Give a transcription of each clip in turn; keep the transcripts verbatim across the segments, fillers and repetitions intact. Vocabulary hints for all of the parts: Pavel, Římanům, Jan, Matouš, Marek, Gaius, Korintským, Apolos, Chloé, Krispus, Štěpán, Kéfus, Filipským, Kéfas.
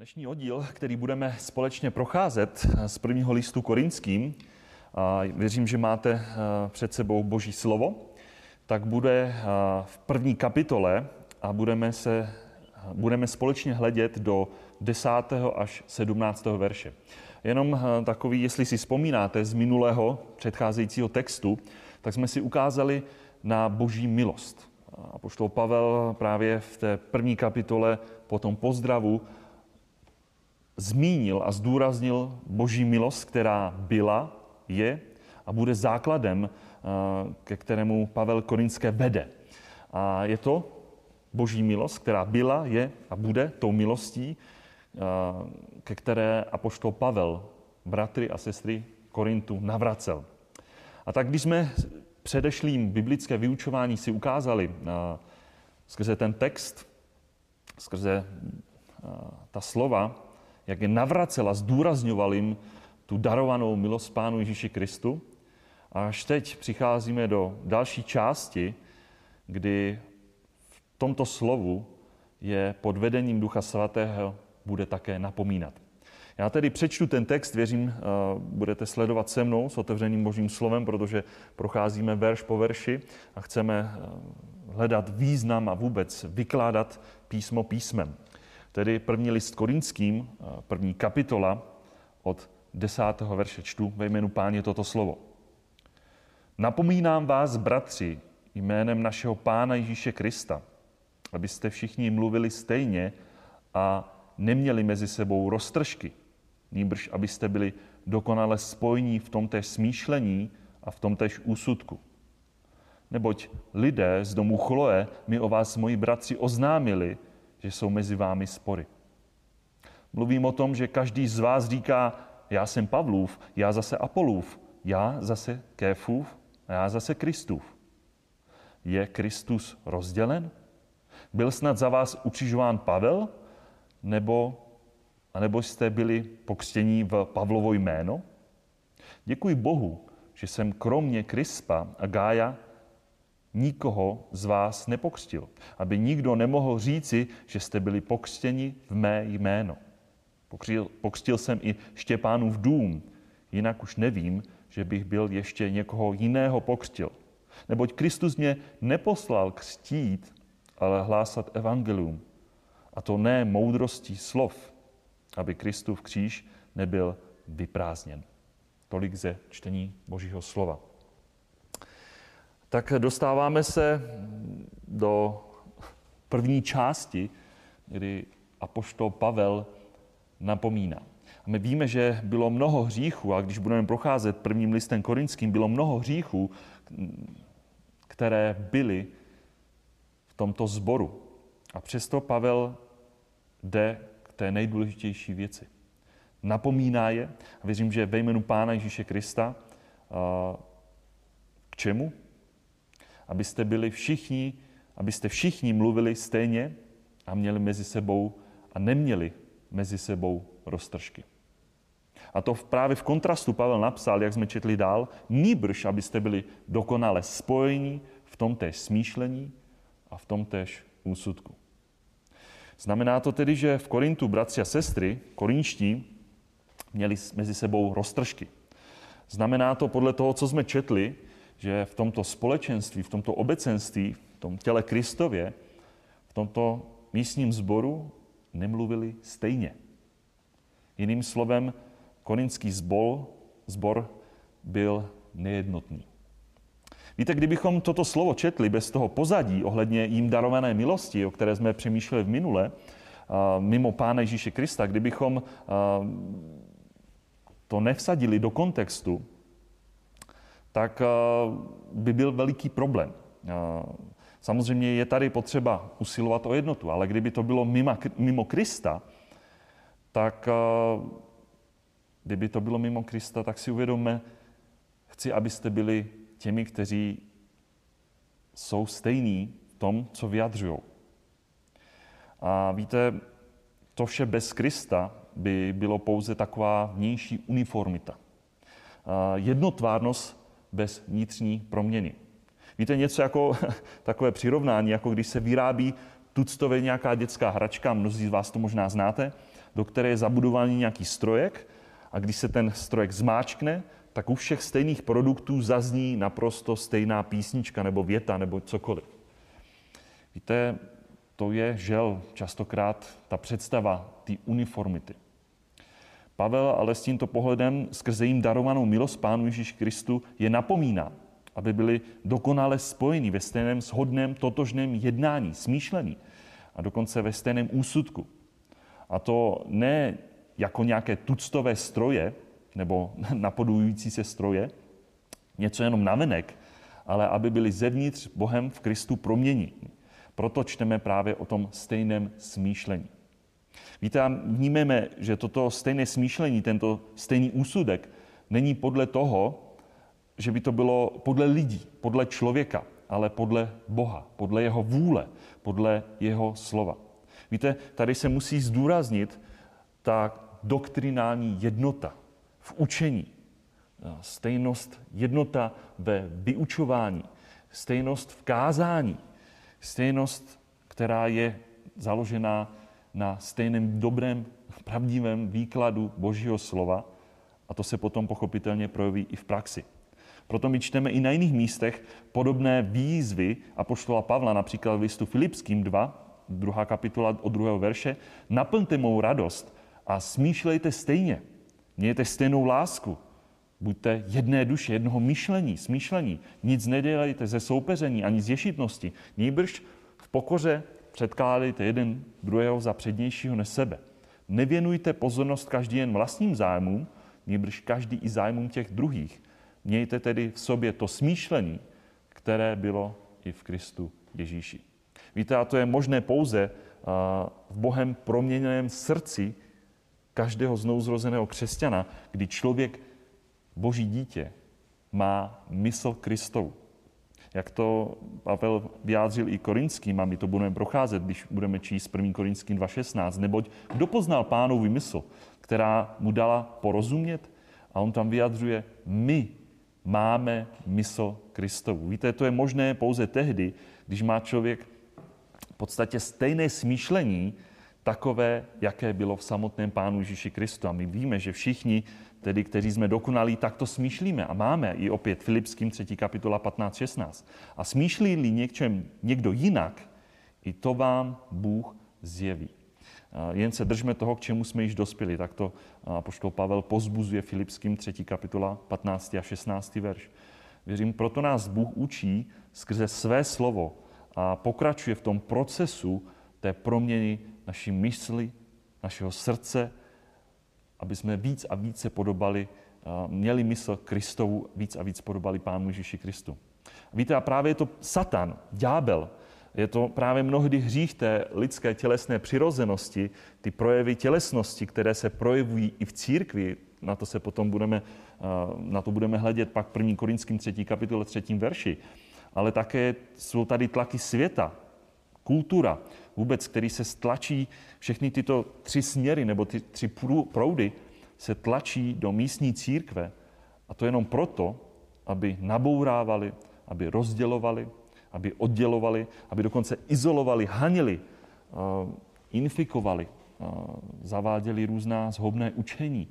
Dnešní oddíl, který budeme společně procházet z prvního listu Korinským, a věřím, že máte před sebou Boží slovo, tak bude v první kapitole a budeme, se, budeme společně hledět do desátého až sedmnáctého verše. Jenom takový, jestli si vzpomínáte z minulého předcházejícího textu, tak jsme si ukázali na Boží milost. Apoštol Pavel právě v té první kapitole po tom pozdravu zmínil a zdůraznil Boží milost, která byla, je a bude základem, ke kterému Pavel Korinské vede. A je to Boží milost, která byla, je a bude tou milostí, ke které apoštol Pavel bratry a sestry Korintu navracel. A tak když jsme předešlým biblické vyučování si ukázali skrze ten text, skrze ta slova, jak je navracel a zdůrazňoval jim tu darovanou milost Pánu Ježíši Kristu. A až teď přicházíme do další části, kdy v tomto slovu je pod vedením Ducha Svatého bude také napomínat. Já tedy přečtu ten text, věřím, budete sledovat se mnou s otevřeným Božím slovem, protože procházíme verš po verši a chceme hledat význam a vůbec vykládat písmo písmem. Tedy první list Korinským, první kapitola, od desátého verše čtu ve jménu Páně toto slovo. Napomínám vás, bratři, jménem našeho Pána Ježíše Krista, abyste všichni mluvili stejně a neměli mezi sebou roztržky, nýbrž abyste byli dokonale spojní v tomtéž smýšlení a v tomtéž úsudku. Neboť lidé z domu Chloé mi o vás, moji bratři, oznámili, že jsou mezi vámi spory. Mluvím o tom, že každý z vás říká, já jsem Pavlův, já zase Apolův, já zase Kéfův a já zase Kristův. Je Kristus rozdělen? Byl snad za vás ukřižován Pavel? Nebo, anebo jste byli pokřtění v Pavlovo jméno? Děkuji Bohu, že jsem kromě Krispa a Gaia nikoho z vás nepokřtil, aby nikdo nemohl říci, že jste byli pokřtěni v mé jméno. Pokřtil, pokřtil jsem i Štěpánův dům, jinak už nevím, že bych byl ještě někoho jiného pokřtil. Neboť Kristus mě neposlal křtít, ale hlásat evangelium. A to ne moudrostí slov, aby Kristův kříž nebyl vyprázdněn. Tolik ze čtení Božího slova. Tak dostáváme se do první části, kdy apoštol Pavel napomíná. A my víme, že bylo mnoho hříchů, a když budeme procházet prvním listem Korinským, bylo mnoho hříchů, které byly v tomto sboru. A přesto Pavel jde k té nejdůležitější věci. Napomíná je, a věřím, že ve jménu Pána Ježíše Krista, k čemu? Abyste byli všichni, abyste všichni mluvili stejně a měli mezi sebou a neměli mezi sebou roztržky. A to právě v kontrastu Pavel napsal, jak jsme četli dál, nýbrž, abyste byli dokonale spojeni v tomtéž smýšlení a v tomtéž úsudku. Znamená to tedy, že v Korintu bratři a sestry, korinští, měli mezi sebou roztržky. Znamená to podle toho, co jsme četli, že v tomto společenství, v tomto obecenství, v tom těle Kristově, v tomto místním sboru nemluvili stejně. Jiným slovem, korinský sbor byl nejednotný. Víte, kdybychom toto slovo četli bez toho pozadí ohledně jim darované milosti, o které jsme přemýšleli v minule, mimo Pána Ježíše Krista, kdybychom to nevsadili do kontextu, tak by byl veliký problém. Samozřejmě je tady potřeba usilovat o jednotu, ale kdyby to bylo mimo Krista, tak kdyby to bylo mimo Krista, tak si uvědomme, chci, abyste byli těmi, kteří jsou stejní v tom, co vyjadřují. A víte, to vše bez Krista by bylo pouze taková vnější uniformita. Jednotvárnost bez vnitřní proměny. Víte, něco jako takové přirovnání, jako když se vyrábí tuctově nějaká dětská hračka, mnozí z vás to možná znáte, do které je zabudovaný nějaký strojek a když se ten strojek zmáčkne, tak u všech stejných produktů zazní naprosto stejná písnička nebo věta nebo cokoliv. Víte, to je žel častokrát ta představa té uniformity. Pavel ale s tímto pohledem skrze jim darovanou milost Pánu Ježíš Kristu je napomíná, aby byli dokonale spojeni ve stejném shodném, totožném jednání, smýšlení a dokonce ve stejném úsudku. A to ne jako nějaké tuctové stroje nebo napodobující se stroje, něco jenom navenek, ale aby byli zevnitř Bohem v Kristu proměněni. Proto čteme právě o tom stejném smýšlení. Víte, vnímeme, že toto stejné smýšlení, tento stejný úsudek, není podle toho, že by to bylo podle lidí, podle člověka, ale podle Boha, podle jeho vůle, podle jeho slova. Víte, tady se musí zdůraznit ta doktrinální jednota v učení, stejnost, jednota ve vyučování, stejnost v kázání, stejnost, která je založená na stejném dobrém, pravdivém výkladu Božího slova a to se potom pochopitelně projeví i v praxi. Proto my čteme i na jiných místech podobné výzvy apoštola Pavla, například v listu Filipským dva, druhá kapitola od druhého verše. Naplňte mou radost a smýšlejte stejně. Mějte stejnou lásku. Buďte jedné duše, jednoho myšlení, smýšlení. Nic nedělejte ze soupeření ani z ješitnosti. Nýbrž v pokoře předkládejte jeden druhého za přednějšího než sebe. Nevěnujte pozornost každý jen vlastním zájmům, nýbrž každý i zájmům těch druhých. Mějte tedy v sobě to smýšlení, které bylo i v Kristu Ježíši. Víte, a to je možné pouze v Bohem proměněném srdci každého znouzrozeného křesťana, kdy člověk, Boží dítě, má mysl Kristovu. Jak to Pavel vyjádřil i Korintským, a my to budeme procházet, když budeme číst první Korintským dva šestnáct, neboť kdo poznal Pánovu mysl, která mu dala porozumět, a on tam vyjadřuje my, máme mysl Kristovu. Víte, to je možné pouze tehdy, když má člověk v podstatě stejné smýšlení, takové, jaké bylo v samotném Pánu Ježíši Kristu. A my víme, že všichni, tedy, kteří jsme dokonalí, tak to smýšlíme. A máme i opět Filipským třetí kapitola patnáct šestnáct. A smýšlí-li něčem někdo jinak, i to vám Bůh zjeví. Jen se držme toho, k čemu jsme již dospěli. Tak to apoštol Pavel pozbuzuje Filipským třetí kapitola patnáct a šestnáct verš. Věřím, proto nás Bůh učí skrze své slovo a pokračuje v tom procesu té proměny naší mysli, našeho srdce, aby jsme víc a víc se podobali, měli mysl Kristovu, víc a víc podobali Pánu Ježíši Kristu. Víte, a právě je to Satan, ďábel, je to právě mnohdy hřích té lidské tělesné přirozenosti, ty projevy tělesnosti, které se projevují i v církvi, na to se potom budeme, na to budeme hledět pak první Korintským třetí kapitole třetím verši, ale také jsou tady tlaky světa, kultura vůbec, který se stlačí, všechny tyto tři směry nebo ty tři proudy se tlačí do místní církve a to jenom proto, aby nabourávali, aby rozdělovali, aby oddělovali, aby dokonce izolovali, hanili, infikovali, zaváděli různá zhoubné učení,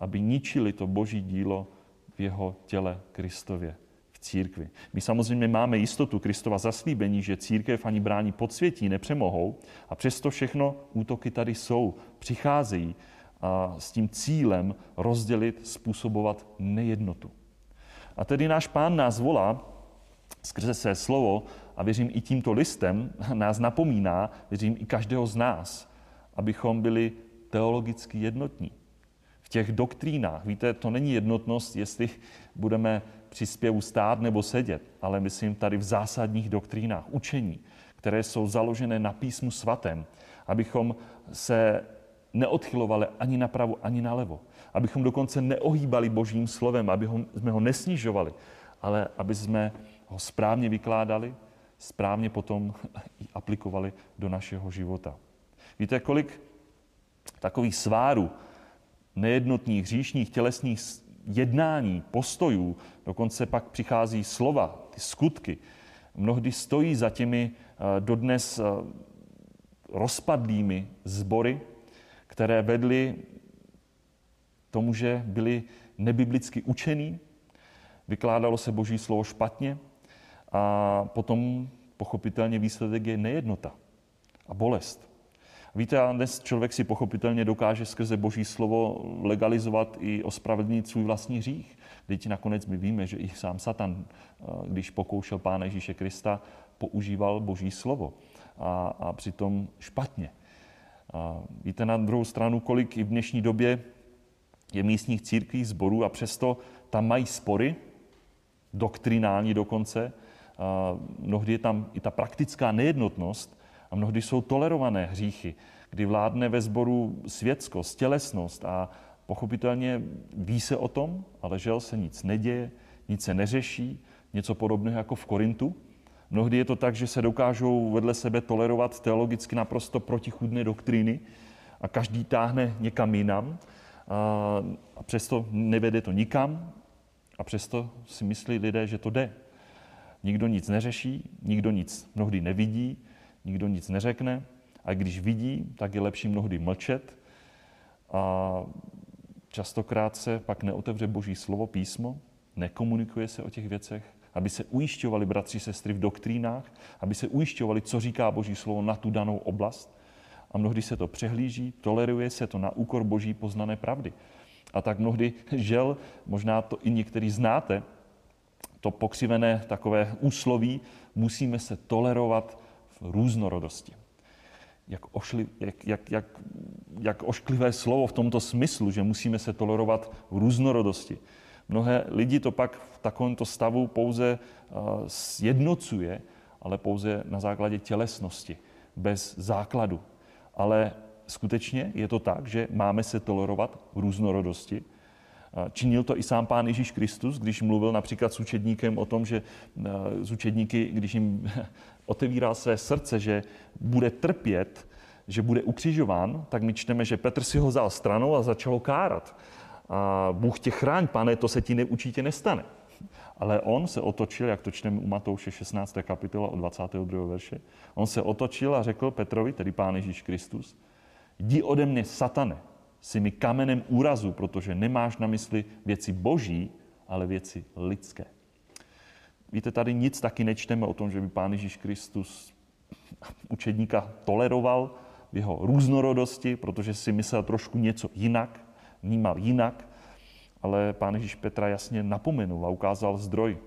aby ničili to Boží dílo v jeho těle Kristově, v církvi. My samozřejmě máme jistotu Kristova zaslíbení, že církev ani brání podsvětí nepřemohou a přesto všechno útoky tady jsou, přicházejí a s tím cílem rozdělit, způsobovat nejednotu. A tedy náš Pán nás volá skrze své slovo a věřím i tímto listem nás napomíná, věřím i každého z nás, abychom byli teologicky jednotní v těch doktrínách. Víte, to není jednotnost, jestli budeme při zpěvu stát nebo sedět, ale myslím tady v zásadních doktrínách, učení, které jsou založené na písmu svatém, abychom se neodchylovali ani napravo, ani nalevo, abychom dokonce neohýbali Božím slovem, abychom jsme ho nesnižovali, ale aby jsme ho správně vykládali, správně potom i aplikovali do našeho života. Víte, kolik takových svárů, nejednotných, hříšních, tělesných jednání, postojů, dokonce pak přichází slova, ty skutky, mnohdy stojí za těmi dodnes rozpadlými sbory, které vedly tomu, že byli nebiblicky učení, vykládalo se Boží slovo špatně a potom pochopitelně výsledek je nejednota a bolest. Víte, a dnes člověk si pochopitelně dokáže skrze Boží slovo legalizovat i ospravedlnit svůj vlastní hřích. Teď nakonec my víme, že i sám Satan, když pokoušel Pána Ježíše Krista, používal Boží slovo a, a přitom špatně. A víte, na druhou stranu, kolik i v dnešní době je místních církví, sborů a přesto tam mají spory, doktrinální dokonce. A mnohdy je tam i ta praktická nejednotnost a mnohdy jsou tolerované hříchy, kdy vládne ve sboru světskost, tělesnost a pochopitelně ví se o tom, ale žel se nic neděje, nic se neřeší, něco podobného jako v Korintu. Mnohdy je to tak, že se dokážou vedle sebe tolerovat teologicky naprosto protichůdné doktriny a každý táhne někam jinam a přesto nevede to nikam a přesto si myslí lidé, že to jde. Nikdo nic neřeší, nikdo nic mnohdy nevidí, nikdo nic neřekne a když vidí, tak je lepší mnohdy mlčet a častokrát se pak neotevře Boží slovo, písmo, nekomunikuje se o těch věcech, aby se ujišťovali bratři, sestry v doktrínách, aby se ujišťovali, co říká Boží slovo na tu danou oblast. A mnohdy se to přehlíží, toleruje se to na úkor Boží poznané pravdy. A tak mnohdy, žel, možná to i některý znáte, to pokřivené takové úsloví, musíme se tolerovat v různorodosti. Jak, ošli, jak, jak, jak, jak ošklivé slovo v tomto smyslu, že musíme se tolerovat v různorodosti. Mnohé lidi to pak v takovémto stavu pouze sjednocuje, ale pouze na základě tělesnosti, bez základu. Ale skutečně je to tak, že máme se tolerovat v různorodosti. Činil to i sám Pán Ježíš Kristus, když mluvil například s učedníkem o tom, že s učedníky, když jim otevíral své srdce, že bude trpět, že bude ukřižován, tak my čteme, že Petr si ho vzal stranou a začal ho kárat. A Bůh tě chráň, Pane, to se ti ne, určitě nestane. Ale on se otočil, jak to čteme u Matouše šestnácté kapitola od dvacátého druhého verše, on se otočil a řekl Petrovi, tedy Pán Ježíš Kristus, jdi ode mě, satane, jsi mi kamenem úrazu, protože nemáš na mysli věci boží, ale věci lidské. Víte, tady nic taky nečteme o tom, že by Pán Ježíš Kristus učedníka toleroval v jeho různorodosti, protože si myslel trošku něco jinak, vnímal jinak, ale Pán Ježíš Petra jasně napomenul a ukázal zdroj,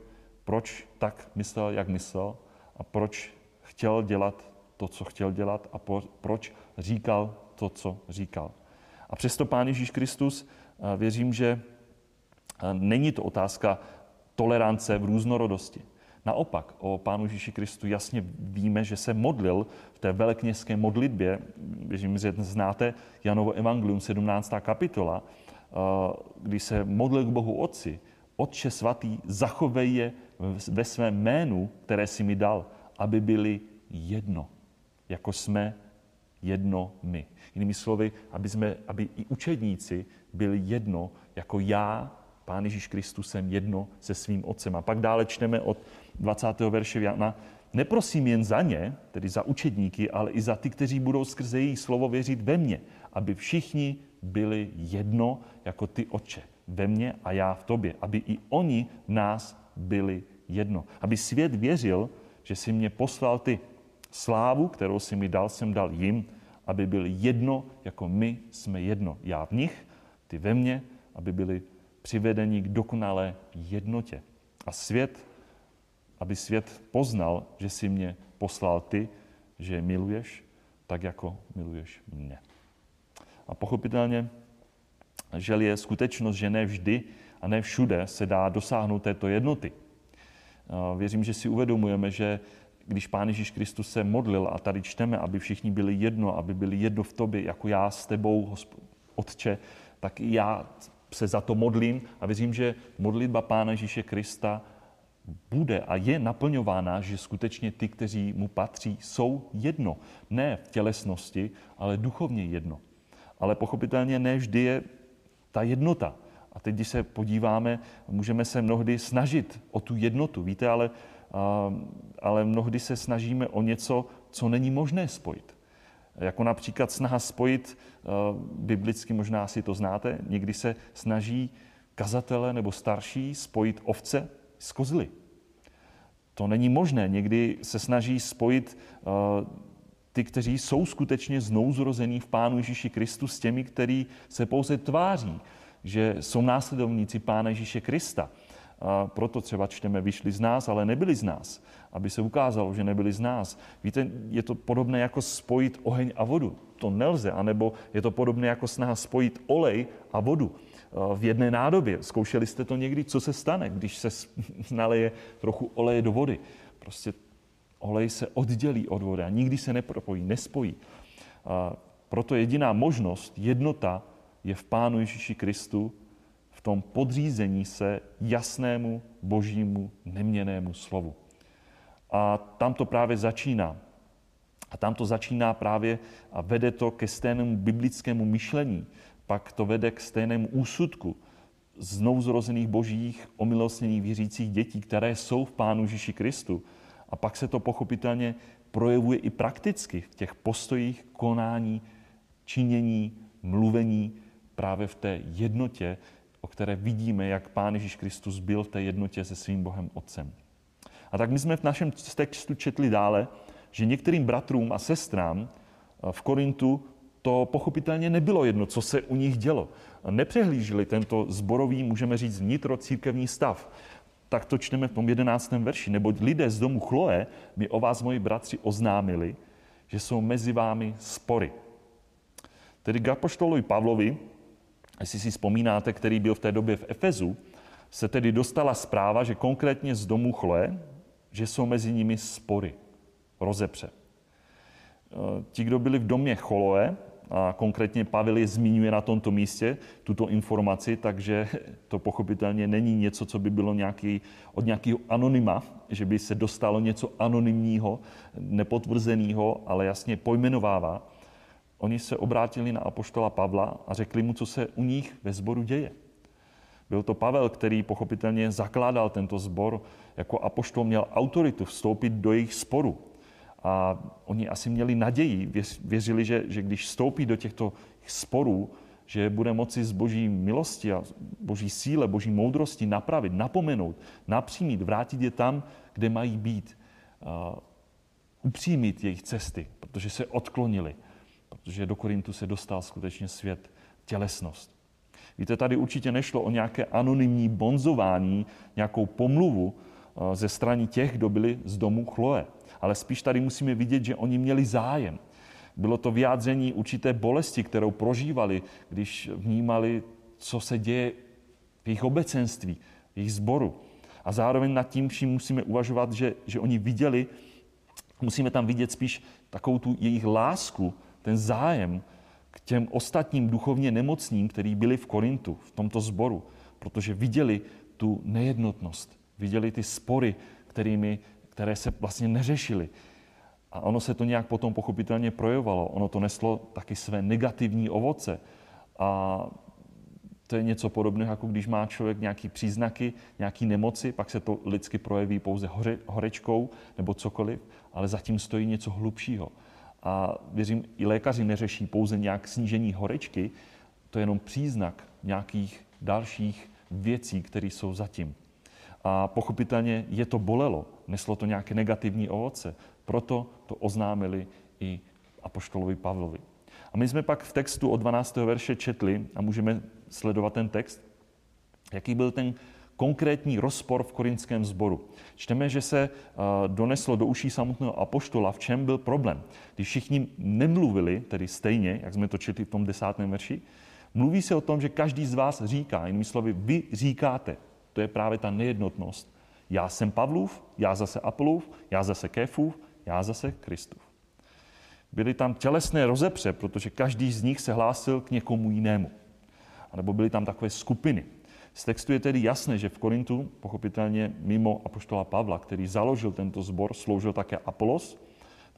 proč tak myslel, jak myslel a proč chtěl dělat to, co chtěl dělat a proč říkal to, co říkal. A přesto Pán Ježíš Kristus, věřím, že není to otázka tolerance v různorodosti. Naopak o Pánu Ježíši Kristu jasně víme, že se modlil v té velekněžské modlitbě, věřím, že znáte Janovo evangelium sedmnáctá kapitola, kdy se modlil k Bohu Otci, Otče svatý, zachovej je ve svém jménu, které si mi dal, aby byli jedno, jako jsme jedno my. Jinými slovy, aby, jsme, aby i učedníci byli jedno, jako já, Pán Ježíš Kristus, jsem jedno se svým Otcem. A pak dále čteme od dvacátého verše Jana. Neprosím jen za ně, tedy za učedníky, ale i za ty, kteří budou skrze jejich slovo věřit ve mně, aby všichni byli jedno, jako ty, Otče, ve mně a já v tobě. Aby i oni v nás byli jedno. Aby svět věřil, že jsi mě poslal ty. Slávu, kterou jsi mi dal, jsem dal jim, aby byli jedno, jako my jsme jedno. Já v nich, ty ve mně, aby byli přivedeni k dokonalé jednotě. A svět, aby svět poznal, že jsi mě poslal ty, že je miluješ, tak jako miluješ mě. A pochopitelně, žel je skutečnost, že ne vždy a ne všude se dá dosáhnout této jednoty. Věřím, že si uvědomujeme, že když Pán Ježíš Kristus se modlil a tady čteme, aby všichni byli jedno, aby byli jedno v tobě, jako já s tebou, Otče, tak i já se za to modlím a věřím, že modlitba Pána Ježíše Krista bude a je naplňována, že skutečně ty, kteří mu patří, jsou jedno. Ne v tělesnosti, ale duchovně jedno. Ale pochopitelně ne vždy je ta jednota. A teď, když se podíváme, můžeme se mnohdy snažit o tu jednotu. Víte, ale, ale mnohdy se snažíme o něco, co není možné spojit. Jako například snaha spojit, biblicky možná si to znáte, někdy se snaží kazatele nebo starší spojit ovce s kozly. To není možné. Někdy se snaží spojit ty, kteří jsou skutečně znouzrození v Pánu Ježíši Kristu, s těmi, kteří se pouze tváří, že jsou následovníci Pána Ježíše Krista. A proto třeba čteme, vyšli z nás, ale nebyli z nás, aby se ukázalo, že nebyli z nás. Víte, je to podobné jako spojit oheň a vodu. To nelze. A nebo je to podobné jako snaha spojit olej a vodu v jedné nádobě. Zkoušeli jste to někdy, co se stane, když se naleje trochu oleje do vody. Prostě olej se oddělí od vody a nikdy se nepropojí, nespojí. A proto jediná možnost, jednota, je v Pánu Ježíši Kristu, v tom podřízení se jasnému božímu neměnnému slovu. A tam to právě začíná. A tam to začíná právě a vede to ke stejnému biblickému myšlení, pak to vede k stejnému úsudku znouzrozených božích, omilostněných věřících dětí, které jsou v Pánu Ježíši Kristu. A pak se to pochopitelně projevuje i prakticky v těch postojích, konání, činění, mluvení, právě v té jednotě, o které vidíme, jak Pán Ježíš Kristus byl v té jednotě se svým Bohem Otcem. A tak my jsme v našem textu četli dále, že některým bratrům a sestrám v Korintu to pochopitelně nebylo jedno, co se u nich dělo. Nepřehlíželi tento zborový, můžeme říct, vnitrocírkevní stav. Tak to čteme v tom jedenáctém verši. Neboť lidé z domu Chloé mi o vás, moji bratři, oznámili, že jsou mezi vámi spory. Tedy k apoštolovi Pavlovi, jestli si vzpomínáte, který byl v té době v Efezu, se tedy dostala zpráva, že konkrétně z domu Chloé, že jsou mezi nimi spory, rozepře. Ti, kdo byli v domě Chloé, a konkrétně Pavel je zmiňuje na tomto místě tuto informaci, takže to pochopitelně není něco, co by bylo nějaký, od nějakého anonyma, že by se dostalo něco anonymního, nepotvrzeného, ale jasně pojmenovává. Oni se obrátili na apoštola Pavla a řekli mu, co se u nich ve sboru děje. Byl to Pavel, který pochopitelně zakládal tento sbor. Jako apoštol měl autoritu vstoupit do jejich sporu. A oni asi měli naději, věřili, že, že když vstoupí do těchto sporů, že bude moci z boží milosti a boží síle, boží moudrosti napravit, napomenout, napřímit, vrátit je tam, kde mají být. Uh, upřímit jejich cesty, protože se odklonili. Protože do Korintu se dostal skutečně svět, tělesnost. Víte, tady určitě nešlo o nějaké anonymní bonzování, nějakou pomluvu ze strany těch, kdo byli z domu Chloe. Ale spíš tady musíme vidět, že oni měli zájem. Bylo to vyjádření určité bolesti, kterou prožívali, když vnímali, co se děje v jejich obecenství, v jejich sboru. A zároveň nad tím vším musíme uvažovat, že, že oni viděli, musíme tam vidět spíš takovou tu jejich lásku, ten zájem k těm ostatním duchovně nemocným, kteří byli v Korintu, v tomto sboru, protože viděli tu nejednotnost, viděli ty spory, kterými, které se vlastně neřešily. A ono se to nějak potom pochopitelně projevovalo. Ono to neslo taky své negativní ovoce. A to je něco podobného, jako když má člověk nějaké příznaky, nějaké nemoci, pak se to lidsky projeví pouze hoře, horečkou nebo cokoliv, ale zatím stojí něco hlubšího. A věřím, i lékaři neřeší pouze nějak snížení horečky, to je jenom příznak nějakých dalších věcí, které jsou zatím. A pochopitelně je to bolelo, neslo to nějaké negativní ovoce, proto to oznámili i apoštolovi Pavlovi. A my jsme pak v textu od dvanáctého verše četli, a můžeme sledovat ten text, jaký byl ten konkrétní rozpor v korintském sboru. Čteme, že se doneslo do uší samotného apoštola, v čem byl problém. Když všichni nemluvili, tedy stejně, jak jsme to četli v tom desátém verši, mluví se o tom, že každý z vás říká, jinými slovy, vy říkáte. To je právě ta nejednotnost. Já jsem Pavlův, já zase Apolův, já zase Kéfův, já zase Kristův. Byly tam tělesné rozepře, protože každý z nich se hlásil k někomu jinému. A nebo byly tam takové skupiny. Z textu je tedy jasné, že v Korintu, pochopitelně mimo apoštola Pavla, který založil tento sbor, sloužil také Apolos.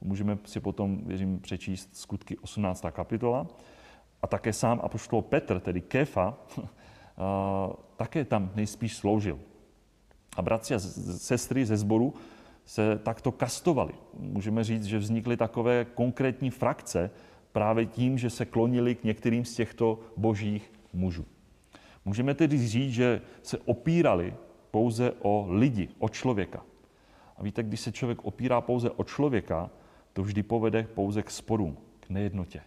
Můžeme si potom, věřím, přečíst skutky osmnáctá kapitola. A také sám apoštol Petr, tedy Kéfa, také tam nejspíš sloužil. A bratři a sestry ze sboru se takto kastovaly. Můžeme říct, že vznikly takové konkrétní frakce právě tím, že se klonili k některým z těchto božích mužů. Můžeme tedy říct, že se opírali pouze o lidi, o člověka. A víte, když se člověk opírá pouze o člověka, to vždy povede pouze k sporům, k nejednotě.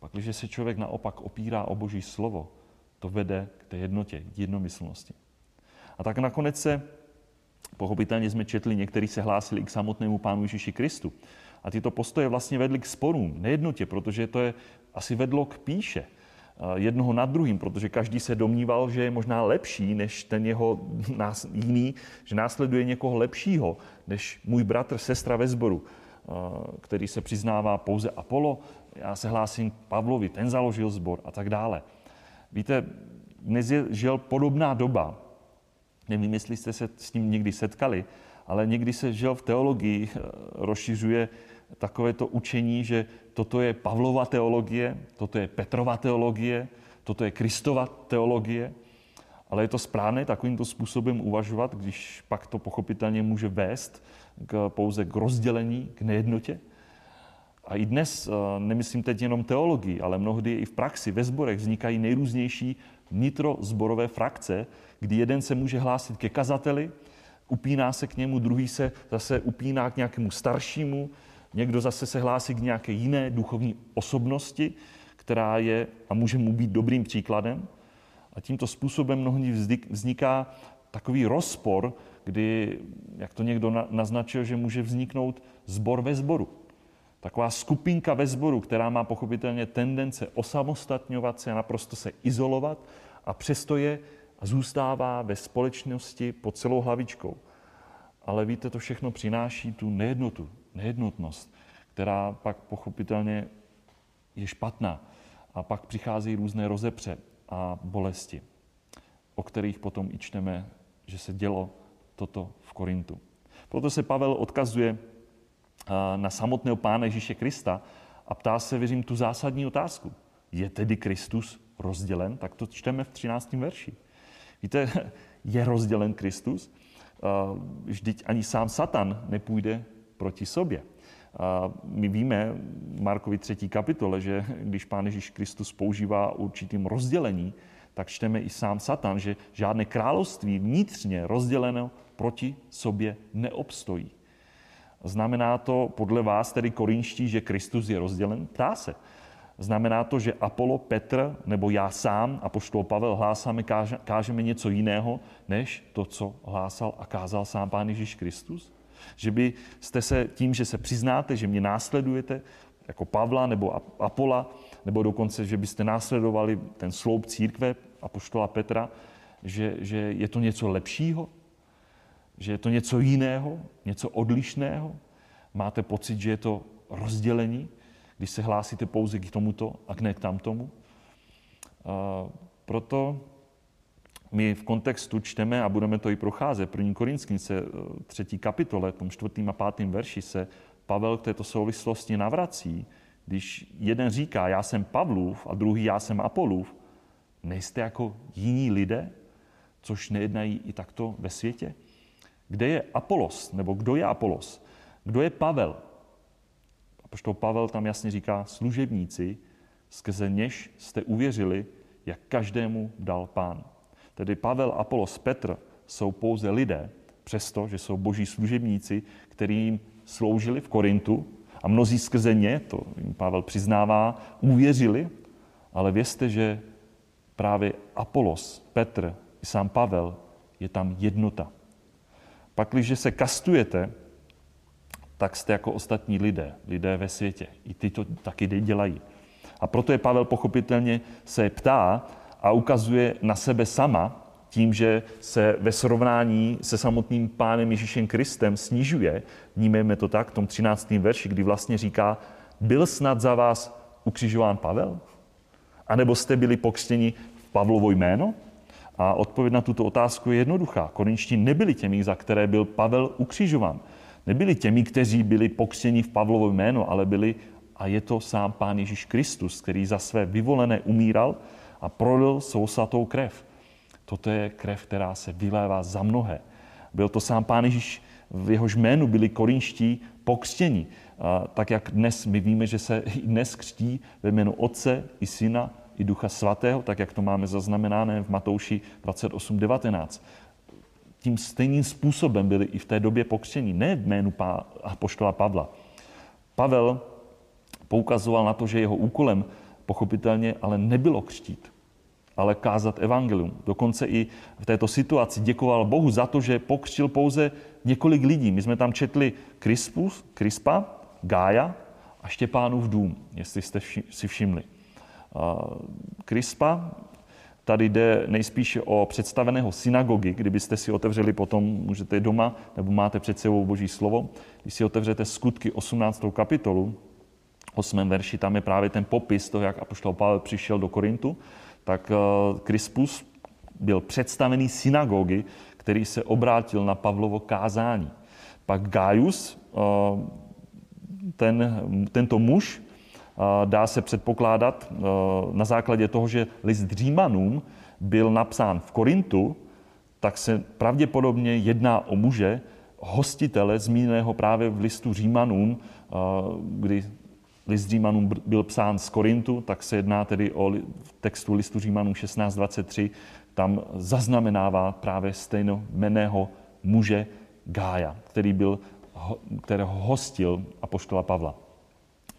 Pak, když se člověk naopak opírá o Boží slovo, to vede k té jednotě, k jednomyslnosti. A tak nakonec se, pochopitelně jsme četli, někteří se hlásili k samotnému Pánu Ježíši Kristu. A tyto postoje vlastně vedly k sporům, nejednotě, protože to je asi vedlo k pýše jednoho nad druhým, protože každý se domníval, že je možná lepší než ten jeho nás, jiný, že následuje někoho lepšího než můj bratr, sestra ve sboru, který se přiznává pouze Apollo, já se hlásím k Pavlovi, ten založil sbor a tak dále. Víte, dnes je žel podobná doba, nevím, jestli jste se s ním někdy setkali, ale někdy se žel v teologii rozšiřuje takovéto učení, že toto je Pavlova teologie, toto je Petrova teologie, toto je Kristova teologie, ale je to správné takovýmto způsobem uvažovat, když pak to pochopitelně může vést k, pouze k rozdělení, k nejednotě. A i dnes, nemyslím teď jenom teologii, ale mnohdy i v praxi, ve sborech vznikají nejrůznější vnitrozborové frakce, kdy jeden se může hlásit ke kazateli, upíná se k němu, druhý se zase upíná k nějakému staršímu, někdo zase se hlásí k nějaké jiné duchovní osobnosti, která je a může mu být dobrým příkladem. A tímto způsobem mnohdy vzniká takový rozpor, kdy, jak to někdo naznačil, že může vzniknout sbor ve sboru. Taková skupinka ve sboru, která má pochopitelně tendence osamostatňovat se a naprosto se izolovat a přesto je a zůstává ve společnosti pod celou hlavičkou. Ale víte, to všechno přináší tu nejednotu, nejednotnost, která pak pochopitelně je špatná. A pak přicházejí různé rozepře a bolesti, o kterých potom i čteme, že se dělo toto v Korintu. Proto se Pavel odkazuje na samotného Pána Ježíše Krista a ptá se, věřím, tu zásadní otázku. Je tedy Kristus rozdělen? Tak to čteme v třináctém verši. Víte, je rozdělen Kristus? Vždyť ani sám Satan nepůjde proti sobě. A my víme v Markovi třetí kapitole, že když Pán Ježíš Kristus používá určitým rozdělení, tak čteme i sám Satan, že žádné království vnitřně rozděleno proti sobě neobstojí. Znamená to podle vás, tedy korinští, že Kristus je rozdělen? Ptá se. Znamená to, že Apollo, Petr nebo já sám, apoštol Pavel, hlásáme, kážeme něco jiného, než to, co hlásal a kázal sám Pán Ježíš Kristus? Že byste se tím, že se přiznáte, že mě následujete, jako Pavla nebo Apola, nebo dokonce, že byste následovali ten sloup církve apoštola Petra, že, že je to něco lepšího? Že je to něco jiného? Něco odlišného? Máte pocit, že je to rozdělení, když se hlásíte pouze k tomuto a ne k tamtomu? A proto my v kontextu čteme, a budeme to i procházet, první Korinským se třetí kapitole, tom čtvrtým a pátým verši se Pavel k této souvislosti navrací, když jeden říká, já jsem Pavlův a druhý já jsem Apolův, nejste jako jiní lidé, což nejednají i takto ve světě? Kde je Apolos, nebo kdo je Apolos? Kdo je Pavel? Apoštol Pavel tam jasně říká, služebníci, skrze něž jste uvěřili, jak každému dal Pán. Tedy Pavel, Apolos, Petr jsou pouze lidé, přesto, že jsou boží služebníci, kterým sloužili v Korintu a mnozí skrze ně, to jim Pavel přiznává, uvěřili, ale vězte, že právě Apolos, Petr i sám Pavel je tam jednota. Pakliže se kastujete, tak jste jako ostatní lidé, lidé ve světě. I ty to taky dělají. A proto je Pavel pochopitelně se ptá a ukazuje na sebe sama tím, že se ve srovnání se samotným Pánem Ježíšem Kristem snižuje. Vnímejme to tak v tom třináctém verši, kdy vlastně říká, byl snad za vás ukřižován Pavel? A nebo jste byli pokřtěni v Pavlovo jméno? A odpověď na tuto otázku je jednoduchá. Korinští nebyli těmi, za které byl Pavel ukřižován. Nebyli těmi, kteří byli pokřtěni v Pavlovo jméno, ale byli, a je to sám Pán Ježíš Kristus, který za své vyvolené umíral a prolil svou svatou krev. Toto je krev, která se vylévá za mnohé. Byl to sám Pán Ježíš v jehož jménu byli korinští pokřtěni. Tak jak dnes my víme, že se i dnes křtí ve jménu Otce i Syna i Ducha Svatého, tak jak to máme zaznamenáno v Matouši dvacet osm devatenáct. Tím stejným způsobem byli i v té době pokřtěni, ne v jménu apoštola Pavla. Pavel poukazoval na to, že jeho úkolem pochopitelně ale nebylo křtít, ale kázat evangelium. Dokonce i v této situaci děkoval Bohu za to, že pokřtil pouze několik lidí. My jsme tam četli Krispus, Krispa, Gaia a Štěpánův dům, jestli jste si všimli. Krispa, tady jde nejspíše o představeného synagogy, kdybyste si otevřeli potom, můžete doma, nebo máte před sebou Boží slovo, když si otevřete Skutky osmnáctou kapitolu, osmém verši, tam je právě ten popis toho, jak apoštol Pavel přišel do Korintu, tak Krispus byl představený synagogy, který se obrátil na Pavlovo kázání. Pak Gaius, ten, tento muž, dá se předpokládat na základě toho, že list Římanům byl napsán v Korintu, tak se pravděpodobně jedná o muže, hostitele zmíněného právě v listu Římanům, kdy list Římanům byl psán z Korintu, tak se jedná tedy o textu listu Římanům šestnáct dvacet tři, tam zaznamenává právě stejnojmenného muže Gaia, který byl, kterého hostil apoštola Pavla.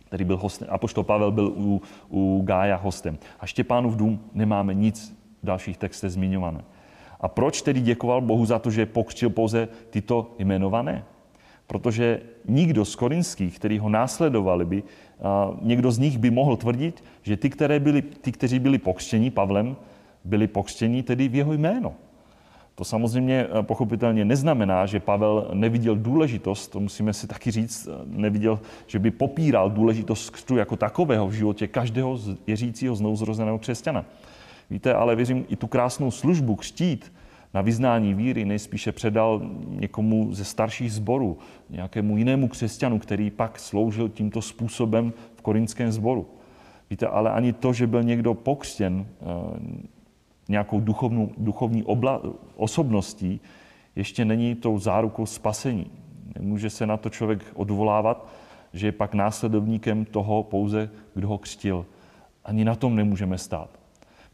Který byl hostem. Apoštol Pavel byl u, u Gaia hostem. A Štěpánův dům nemáme nic v dalších textech zmiňované. A proč tedy děkoval Bohu za to, že pokřtil pouze tyto jmenované? Protože nikdo z korinských, který ho následovali by, někdo z nich by mohl tvrdit, že ty, které byli, ty kteří byli pokřtěni Pavlem, byli pokřtěni tedy v jeho jméno. To samozřejmě pochopitelně neznamená, že Pavel neviděl důležitost, to musíme si taky říct, neviděl, že by popíral důležitost křtu jako takového v životě každého věřícího znouzrozeného křesťana. Víte, ale věřím, i tu krásnou službu křtít na vyznání víry nejspíše předal někomu ze starších sborů, nějakému jinému křesťanu, který pak sloužil tímto způsobem v korintském sboru. Víte, ale ani to, že byl někdo pokřtěn nějakou duchovnou, duchovní obla, osobností, ještě není tou zárukou spasení. Nemůže se na to člověk odvolávat, že je pak následovníkem toho pouze, kdo ho křtil. Ani na tom nemůžeme stát.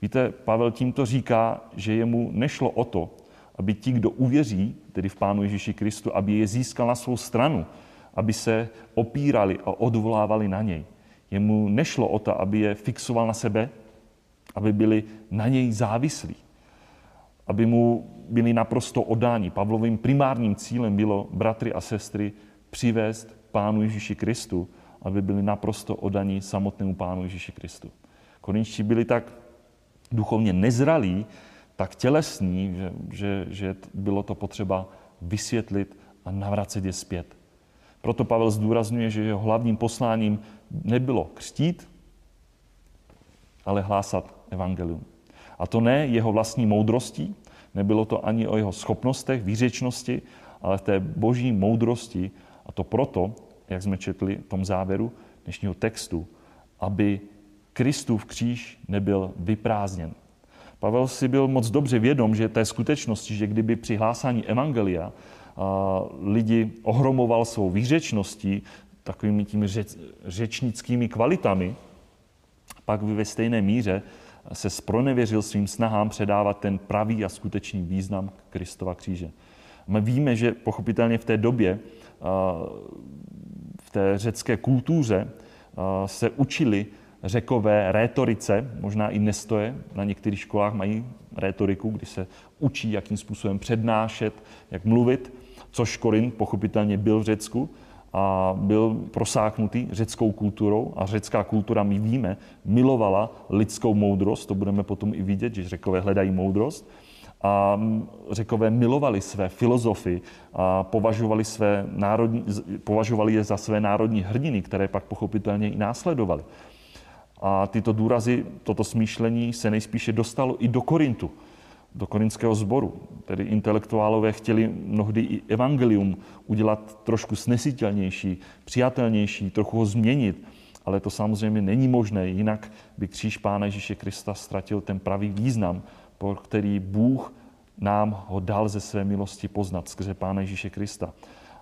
Víte, Pavel tímto říká, že jemu nešlo o to, aby ti, kdo uvěří, tedy v Pánu Ježíši Kristu, aby je získal na svou stranu, aby se opírali a odvolávali na něj. Jemu nešlo o to, aby je fixoval na sebe, aby byli na něj závislí, aby mu byli naprosto oddáni. Pavlovým primárním cílem bylo bratry a sestry přivést Pánu Ježíši Kristu, aby byli naprosto oddaní samotnému Pánu Ježíši Kristu. Korinští byli tak duchovně nezralí, tak tělesní, že, že, že bylo to potřeba vysvětlit a navracet je zpět. Proto Pavel zdůrazňuje, že jeho hlavním posláním nebylo křtít, ale hlásat evangelium. A to ne jeho vlastní moudrostí, nebylo to ani o jeho schopnostech, výřečnosti, ale v té boží moudrosti. A to proto, jak jsme četli v tom závěru dnešního textu, aby Kristův kříž nebyl vyprázdněn. Pavel si byl moc dobře vědom, že té skutečnosti, že kdyby při hlásání evangelia lidi ohromoval svou výřečností, takovými těmi řeč, řečnickými kvalitami, pak by ve stejné míře se spronevěřil svým snahám předávat ten pravý a skutečný význam Kristova kříže. My víme, že pochopitelně v té době, v té řecké kultuře se učili Řekové rétorice, možná i nestoje, na některých školách mají rétoriku, kdy se učí, jakým způsobem přednášet, jak mluvit, což Korint pochopitelně byl v Řecku a byl prosáknutý řeckou kulturou a řecká kultura, my víme, milovala lidskou moudrost, to budeme potom i vidět, že Řekové hledají moudrost a Řekové milovali své filozofy a považovali, své národní, považovali je za své národní hrdiny, které pak pochopitelně i následovali. A tyto důrazy, toto smýšlení se nejspíše dostalo i do Korintu, do korintského sboru. Tedy intelektuálové chtěli mnohdy i evangelium udělat trošku snesitelnější, přijatelnější, trochu ho změnit, ale to samozřejmě není možné, jinak by kříž Pána Ježíše Krista ztratil ten pravý význam, pro který Bůh nám ho dal ze své milosti poznat skrze Pána Ježíše Krista.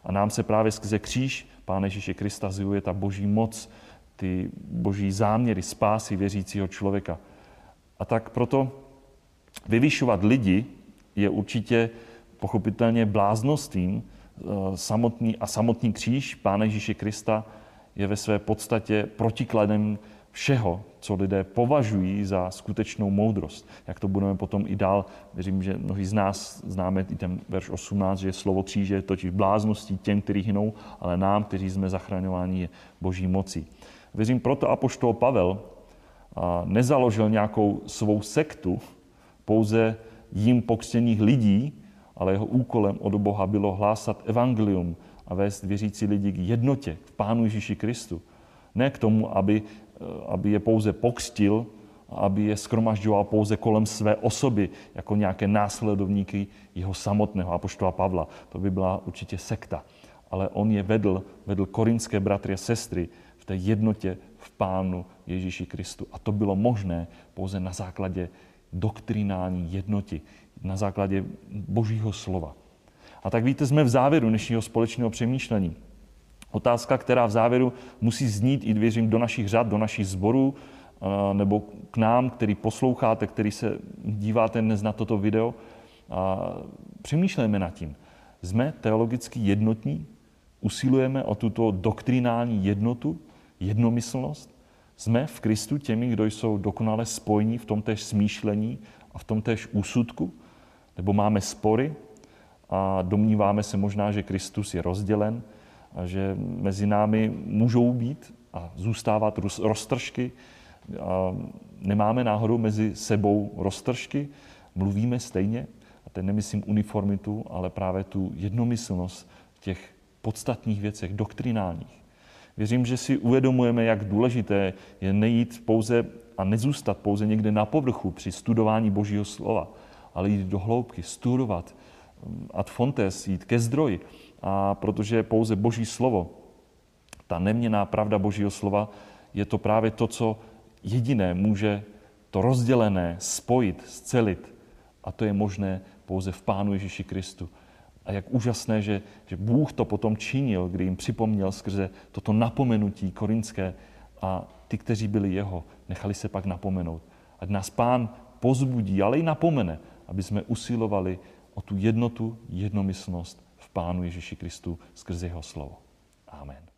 A nám se právě skrze kříž Pána Ježíše Krista zjevuje ta boží moc, ty boží záměry spásy věřícího člověka. A tak proto vyvyšovat lidi je určitě pochopitelně bláznostvím. Samotný a samotný kříž Pána Ježíše Krista je ve své podstatě protikladem všeho, co lidé považují za skutečnou moudrost. Jak to budeme potom i dál, věřím, že mnohí z nás známe i ten verš osmnáct, že slovo kříže je totiž blázností těm, kteří hynou, ale nám, kteří jsme zachraňováni, je boží mocí. Věřím, proto apoštol Pavel nezaložil nějakou svou sektu pouze jim pokřtěných lidí, ale jeho úkolem od Boha bylo hlásat evangelium a vést věřící lidi k jednotě, k Pánu Ježíši Kristu. Ne k tomu, aby, aby je pouze pokřtil, aby je shromažďoval pouze kolem své osoby, jako nějaké následovníky jeho samotného, apoštola Pavla. To by byla určitě sekta. Ale on je vedl, vedl korintské bratry a sestry v té jednotě v Pánu Ježíši Kristu. A to bylo možné pouze na základě doktrinální jednoty, na základě božího slova. A tak víte, jsme v závěru dnešního společného přemýšlení. Otázka, která v závěru musí znít i věřím do našich řad, do našich sborů, nebo k nám, který posloucháte, který se díváte dnes na toto video. Přemýšlejme nad tím. Jsme teologicky jednotní? Usilujeme o tuto doktrinální jednotu, jednomyslnost? Jsme v Kristu těmi, kdo jsou dokonale spojní v tomtéž smýšlení a v tomtéž úsudku? Nebo máme spory a domníváme se možná, že Kristus je rozdělen a že mezi námi můžou být a zůstávat roztržky? A nemáme náhodou mezi sebou roztržky? Mluvíme stejně? A teď nemyslím uniformitu, ale právě tu jednomyslnost v těch podstatných věcech, doktrinálních. Věřím, že si uvědomujeme, jak důležité je nejít pouze a nezůstat pouze někde na povrchu při studování Božího slova, ale jít do hloubky, studovat ad fontes, jít ke zdroji. A protože pouze Boží slovo, ta neměnná pravda Božího slova, je to právě to, co jediné může to rozdělené spojit, scelit. A to je možné pouze v Pánu Ježíši Kristu. A jak úžasné, že, že Bůh to potom činil, kdy jim připomněl skrze toto napomenutí korintské a ty, kteří byli jeho, nechali se pak napomenout. Ať nás Pán pozbudí, ale i napomene, aby jsme usilovali o tu jednotu, jednomyslnost v Pánu Ježíši Kristu skrze jeho slovo. Amen.